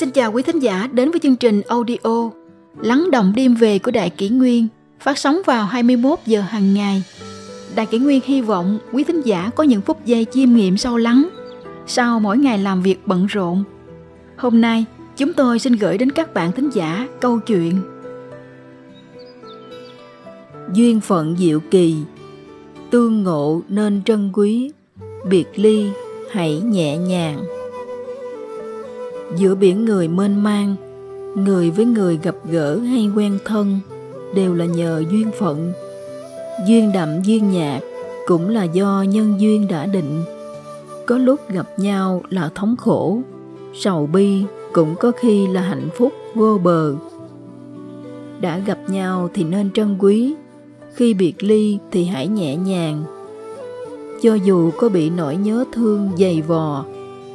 Xin chào quý thính giả đến với chương trình audio Lắng đọng đêm về của Đại Kỷ Nguyên, phát sóng vào 21 giờ hàng ngày. Đại Kỷ Nguyên hy vọng quý thính giả có những phút giây chiêm nghiệm sâu lắng sau mỗi ngày làm việc bận rộn. Hôm nay, chúng tôi xin gửi đến các bạn thính giả câu chuyện Duyên phận diệu kỳ, tương ngộ nên trân quý, biệt ly hãy nhẹ nhàng. Giữa biển người mênh mang, người với người gặp gỡ hay quen thân đều là nhờ duyên phận. Duyên đậm duyên nhạt cũng là do nhân duyên đã định. Có lúc gặp nhau là thống khổ, sầu bi, cũng có khi là hạnh phúc vô bờ. Đã gặp nhau thì nên trân quý, khi biệt ly thì hãy nhẹ nhàng. Cho dù có bị nỗi nhớ thương dày vò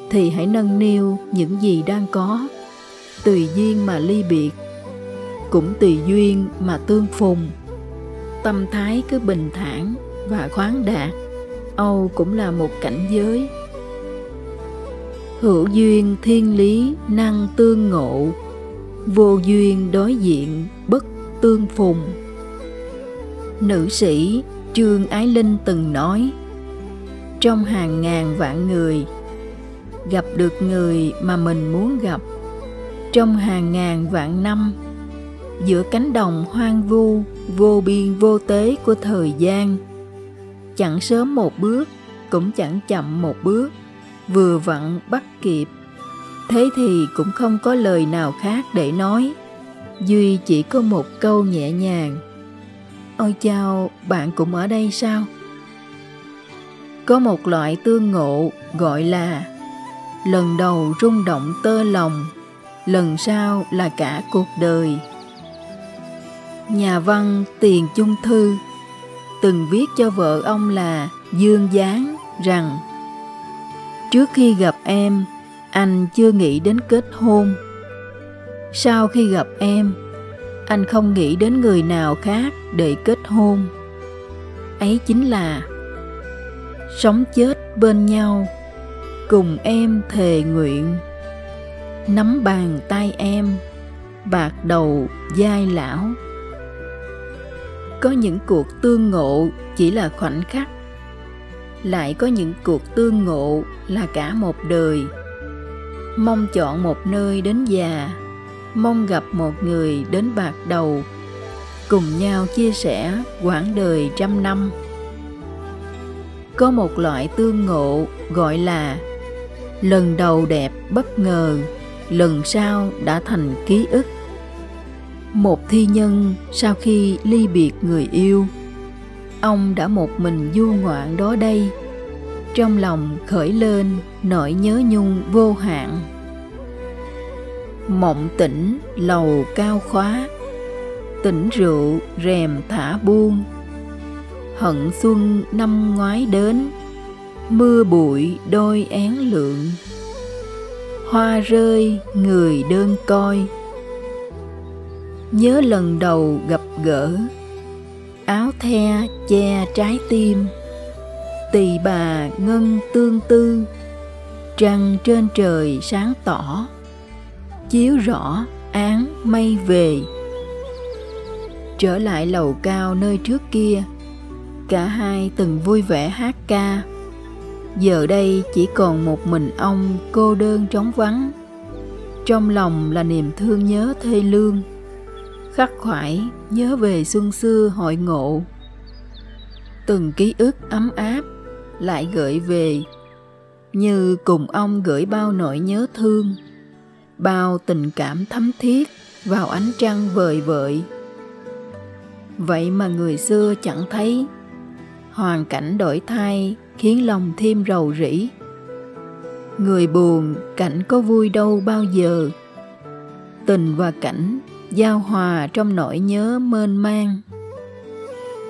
thì hãy nâng niu những gì đang có. Tùy duyên mà ly biệt, cũng tùy duyên mà tương phùng. Tâm thái cứ bình thản và khoáng đạt, âu cũng là một cảnh giới. Hữu duyên thiên lý năng tương ngộ, vô duyên đối diện bất tương phùng. Nữ sĩ Trương Ái Linh từng nói, trong hàng ngàn vạn người, gặp được người mà mình muốn gặp, trong hàng ngàn vạn năm, giữa cánh đồng hoang vu, vô biên vô tế của thời gian, chẳng sớm một bước, cũng chẳng chậm một bước, vừa vặn bắt kịp. Thế thì cũng không có lời nào khác để nói, duy chỉ có một câu nhẹ nhàng: ôi chao, bạn cũng ở đây sao? Có một loại tương ngộ gọi là lần đầu rung động tơ lòng, lần sau là cả cuộc đời. Nhà văn Tiền Chung Thư từng viết cho vợ ông là Dương Giáng rằng: trước khi gặp em, anh chưa nghĩ đến kết hôn. Sau khi gặp em, anh không nghĩ đến người nào khác để kết hôn. Ấy chính là sống chết bên nhau, cùng em thề nguyện, nắm bàn tay em, bạc đầu vai lão. Có những cuộc tương ngộ chỉ là khoảnh khắc, lại có những cuộc tương ngộ là cả một đời. Mong chọn một nơi đến già, mong gặp một người đến bạc đầu, cùng nhau chia sẻ quãng đời trăm năm. Có một loại tương ngộ gọi là lần đầu đẹp bất ngờ, lần sau đã thành ký ức. Một thi nhân sau khi ly biệt người yêu, ông đã một mình du ngoạn đó đây, trong lòng khởi lên nỗi nhớ nhung vô hạn. Mộng tỉnh lầu cao khóa, tỉnh rượu rèm thả buông. Hận xuân năm ngoái đến, mưa bụi đôi én lượng. Hoa rơi người đơn côi, nhớ lần đầu gặp gỡ. Áo the che trái tim, tỳ bà ngân tương tư. Trăng trên trời sáng tỏ, chiếu rõ áng mây về. Trở lại lầu cao nơi trước kia, cả hai từng vui vẻ hát ca. Giờ đây chỉ còn một mình ông cô đơn trống vắng. Trong lòng là niềm thương nhớ thê lương, khắc khoải nhớ về xuân xưa hội ngộ. Từng ký ức ấm áp lại gợi về, như cùng ông gửi bao nỗi nhớ thương, bao tình cảm thấm thiết vào ánh trăng vời vợi. Vậy mà người xưa chẳng thấy. Hoàn cảnh đổi thay khiến lòng thêm rầu rĩ. Người buồn cảnh có vui đâu bao giờ. Tình và cảnh giao hòa trong nỗi nhớ mênh mang.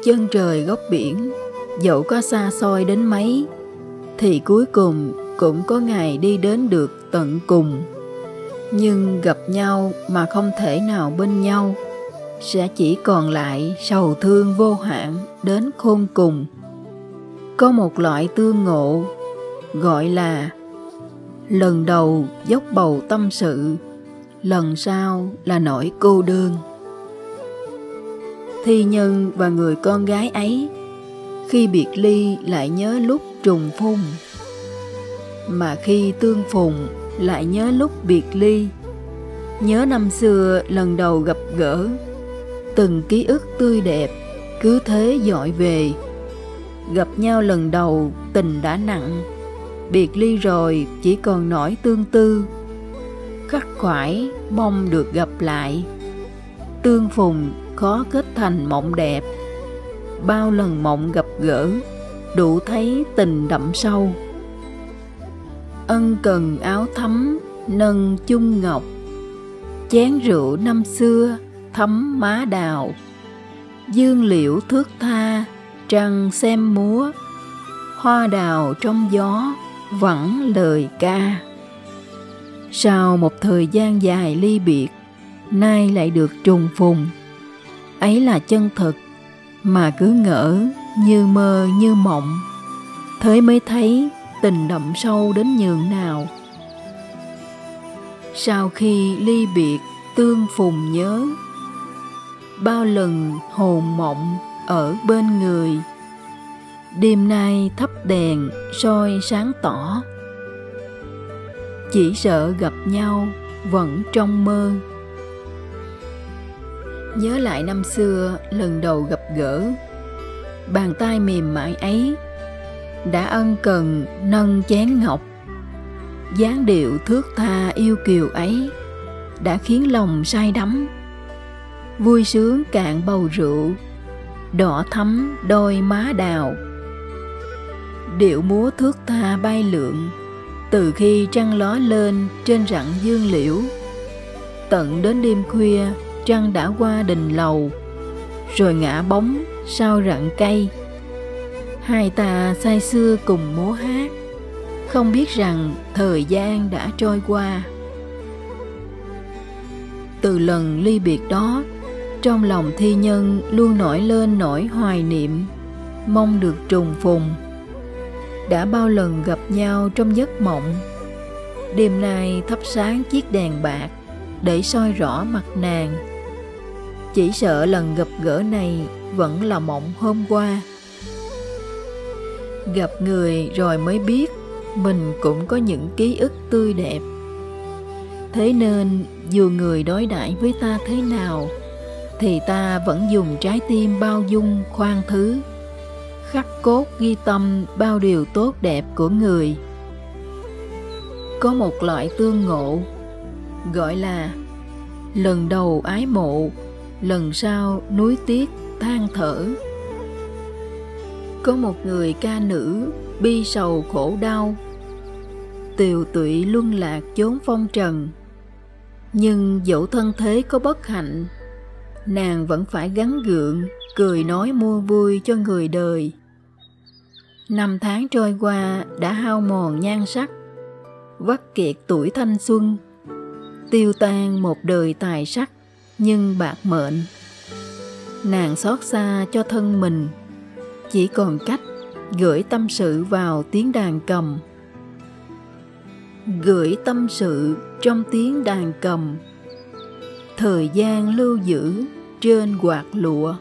Chân trời góc biển, dẫu có xa xôi đến mấy, thì cuối cùng cũng có ngày đi đến được tận cùng. Nhưng gặp nhau mà không thể nào bên nhau, sẽ chỉ còn lại sầu thương vô hạn đến khôn cùng. Có một loại tương ngộ gọi là lần đầu dốc bầu tâm sự, lần sau là nỗi cô đơn. Thi Nhân và người con gái ấy khi biệt ly lại nhớ lúc trùng phùng, mà khi tương phùng lại nhớ lúc biệt ly. Nhớ năm xưa lần đầu gặp gỡ, từng ký ức tươi đẹp cứ thế dội về. Gặp nhau lần đầu tình đã nặng, biệt ly rồi chỉ còn nỗi tương tư. Khắc khoải mong được gặp lại, tương phùng khó kết thành mộng đẹp. Bao lần mộng gặp gỡ, đủ thấy tình đậm sâu. Ân cần áo thấm nâng chung ngọc, chén rượu năm xưa thấm má đào. Dương liễu thước tha trăng xem múa, hoa đào trong gió vẳng lời ca. Sau một thời gian dài ly biệt, nay lại được trùng phùng. Ấy là chân thực, mà cứ ngỡ như mơ như mộng, thế mới thấy tình đậm sâu đến nhường nào. Sau khi ly biệt tương phùng nhớ, bao lần hồn mộng ở bên người. Đêm nay thắp đèn soi sáng tỏ, chỉ sợ gặp nhau vẫn trong mơ. Nhớ lại năm xưa lần đầu gặp gỡ, bàn tay mềm mại ấy đã ân cần nâng chén ngọc. Dáng điệu thước tha yêu kiều ấy đã khiến lòng say đắm, vui sướng cạn bầu rượu, đỏ thắm đôi má đào. Điệu múa thước tha bay lượn, từ khi trăng ló lên trên rặng dương liễu, tận đến đêm khuya trăng đã qua đình lầu, rồi ngã bóng sau rặng cây. Hai ta say sưa cùng múa hát, không biết rằng thời gian đã trôi qua. Từ lần ly biệt đó, trong lòng Thi Nhân luôn nổi lên nỗi hoài niệm, mong được trùng phùng. Đã bao lần gặp nhau trong giấc mộng, đêm nay thắp sáng chiếc đèn bạc để soi rõ mặt nàng. Chỉ sợ lần gặp gỡ này vẫn là mộng hôm qua. Gặp người rồi mới biết mình cũng có những ký ức tươi đẹp. Thế nên dù người đối đãi với ta thế nào, thì ta vẫn dùng trái tim bao dung khoan thứ, khắc cốt ghi tâm bao điều tốt đẹp của người. Có một loại tương ngộ gọi là lần đầu ái mộ, lần sau nuối tiếc than thở. Có một người ca nữ bi sầu khổ đau, tiều tụy luân lạc chốn phong trần. Nhưng dẫu thân thế có bất hạnh, nàng vẫn phải gắng gượng cười nói mua vui cho người đời. Năm tháng trôi qua đã hao mòn nhan sắc, vắt kiệt tuổi thanh xuân, tiêu tan một đời tài sắc nhưng bạc mệnh. Nàng xót xa cho thân mình, chỉ còn cách gửi tâm sự vào tiếng đàn cầm. Gửi tâm sự trong tiếng đàn cầm, thời gian lưu giữ trên quạt lụa.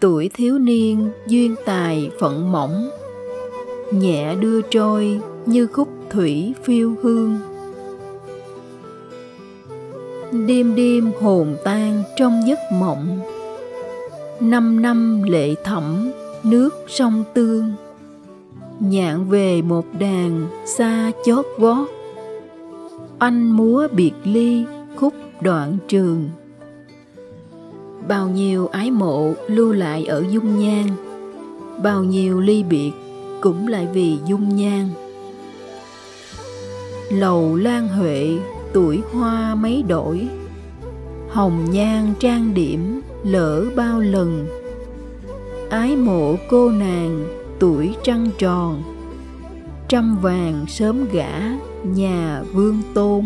Tuổi thiếu niên duyên tài phận mỏng, nhẹ đưa trôi như khúc thủy phiêu hương. Đêm đêm hồn tan trong giấc mộng, năm năm lệ thẳm nước sông tương. Nhạn về một đàn xa chót vót, oanh múa biệt ly khúc đoạn trường. Bao nhiêu ái mộ lưu lại ở dung nhan, bao nhiêu ly biệt cũng lại vì dung nhan. Lầu lan huệ tuổi hoa mấy đổi, hồng nhan trang điểm lỡ bao lần. Ái mộ cô nàng tuổi trăng tròn, trăm vàng sớm gả nhà vương tôn.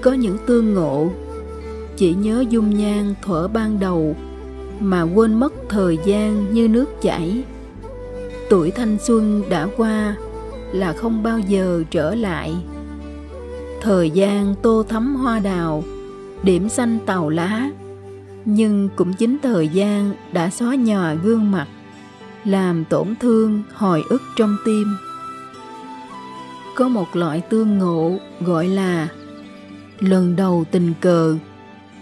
Có những tương ngộ chỉ nhớ dung nhan thuở ban đầu, mà quên mất thời gian như nước chảy. Tuổi thanh xuân đã qua là không bao giờ trở lại. Thời gian tô thắm hoa đào, điểm xanh tàu lá, nhưng cũng chính thời gian đã xóa nhòa gương mặt, làm tổn thương hồi ức trong tim. Có một loại tương ngộ gọi là lần đầu tình cờ,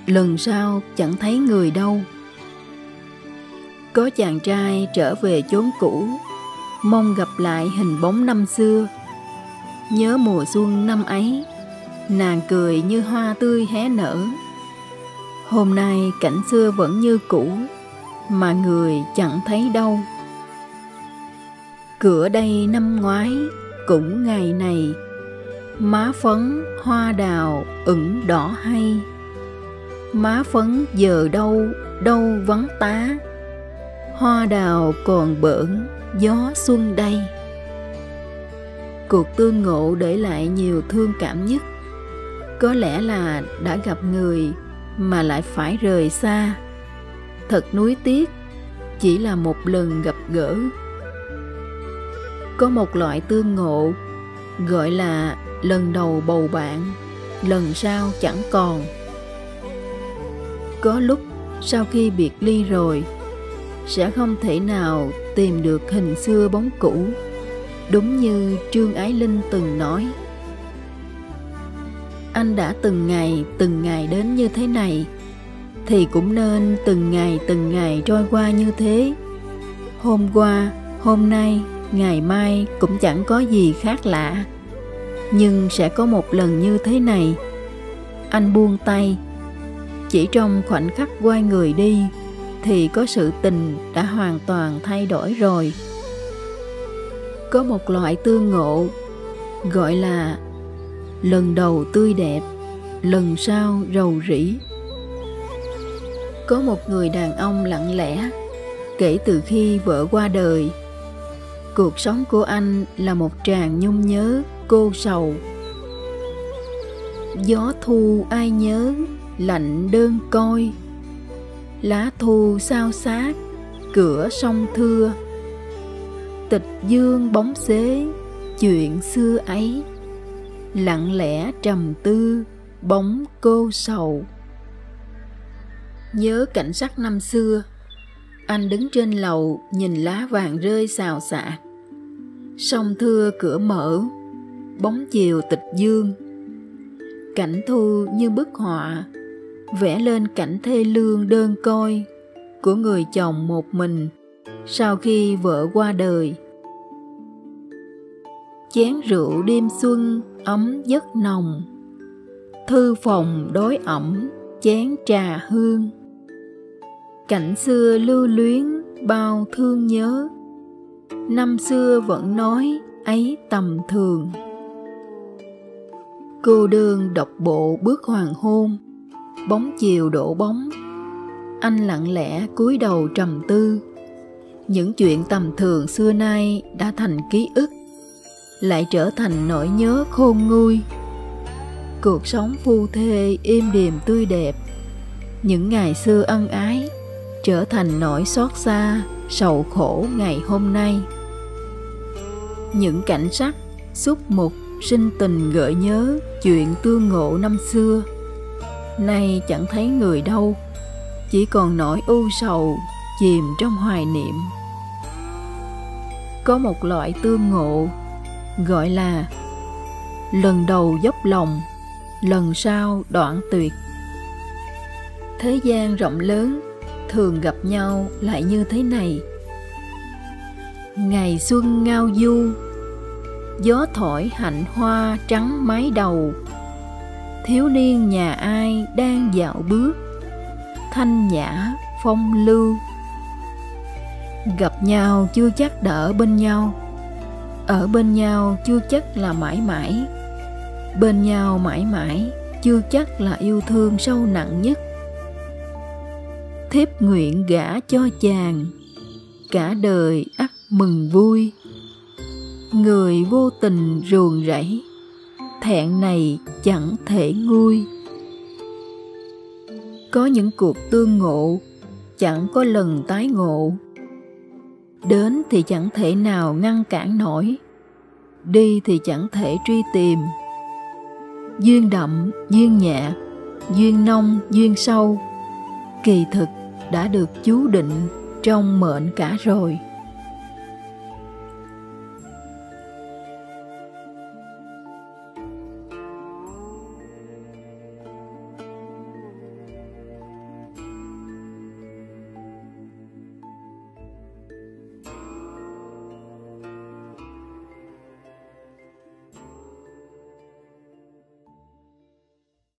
lần sau chẳng thấy người đâu. Có chàng trai trở về chốn cũ, mong gặp lại hình bóng năm xưa. Nhớ mùa xuân năm ấy, nàng cười như hoa tươi hé nở. Hôm nay cảnh xưa vẫn như cũ, mà người chẳng thấy đâu. Cửa đây năm ngoái cũng ngày này, má phấn hoa đào ửng đỏ hay. Má phấn giờ đâu, đâu vắng tá, hoa đào còn bỡn gió xuân đây. Cuộc tương ngộ để lại nhiều thương cảm nhất. Có lẽ là đã gặp người mà lại phải rời xa. Thật nuối tiếc, chỉ là một lần gặp gỡ. Có một loại tương ngộ gọi là lần đầu bầu bạn, lần sau chẳng còn. Có lúc sau khi biệt ly rồi, sẽ không thể nào tìm được hình xưa bóng cũ, đúng như Trương Ái Linh từng nói. Anh đã từng ngày đến như thế này, thì cũng nên từng ngày trôi qua như thế. Hôm qua, hôm nay, ngày mai cũng chẳng có gì khác lạ. Nhưng sẽ có một lần như thế này, anh buông tay. Chỉ trong khoảnh khắc quay người đi, thì có sự tình đã hoàn toàn thay đổi rồi. Có một loại tương ngộ gọi là lần đầu tươi đẹp, lần sau rầu rĩ. Có một người đàn ông lặng lẽ kể từ khi vợ qua đời. Cuộc sống của anh là một tràng nhung nhớ cô sầu. Gió thu ai nhớ, lạnh đơn côi, lá thu sao xác, cửa sông thưa. Tịch dương bóng xế, chuyện xưa ấy, lặng lẽ trầm tư, bóng cô sầu. Nhớ cảnh sắc năm xưa, anh đứng trên lầu nhìn lá vàng rơi xào xạc. Sông thưa cửa mở, bóng chiều tịch dương. Cảnh thu như bức họa, vẽ lên cảnh thê lương đơn côi của người chồng một mình sau khi vợ qua đời. Chén rượu đêm xuân ấm giấc nồng, thư phòng đối ẩm chén trà hương. Cảnh xưa lưu luyến bao thương nhớ, năm xưa vẫn nói ấy tầm thường. Cô đơn độc bộ bước hoàng hôn, bóng chiều đổ bóng. Anh lặng lẽ cúi đầu trầm tư. Những chuyện tầm thường xưa nay đã thành ký ức, lại trở thành nỗi nhớ khôn nguôi. Cuộc sống phu thê im điềm tươi đẹp, những ngày xưa ân ái trở thành nỗi xót xa sầu khổ ngày hôm nay. Những cảnh sắc xúc mục sinh tình gợi nhớ chuyện tương ngộ năm xưa, nay chẳng thấy người đâu, chỉ còn nỗi ưu sầu chìm trong hoài niệm. Có một loại tương ngộ gọi là lần đầu dốc lòng, lần sau đoạn tuyệt. Thế gian rộng lớn thường gặp nhau lại như thế này. Ngày xuân ngao du, gió thổi hạnh hoa trắng mái đầu. Thiếu niên nhà ai đang dạo bước, thanh nhã phong lưu. Gặp nhau chưa chắc đã ở bên nhau, ở bên nhau chưa chắc là mãi mãi, bên nhau mãi mãi chưa chắc là yêu thương sâu nặng nhất. Thiếp nguyện gả cho chàng, cả đời ắt mừng vui. Người vô tình ruồng rẫy, thẹn này chẳng thể nguôi. Có những cuộc tương ngộ chẳng có lần tái ngộ, đến thì chẳng thể nào ngăn cản nổi, đi thì chẳng thể truy tìm. duyên đậm, duyên nhẹ, duyên nông, duyên sâu, kỳ thực đã được chú định trong mệnh cả rồi.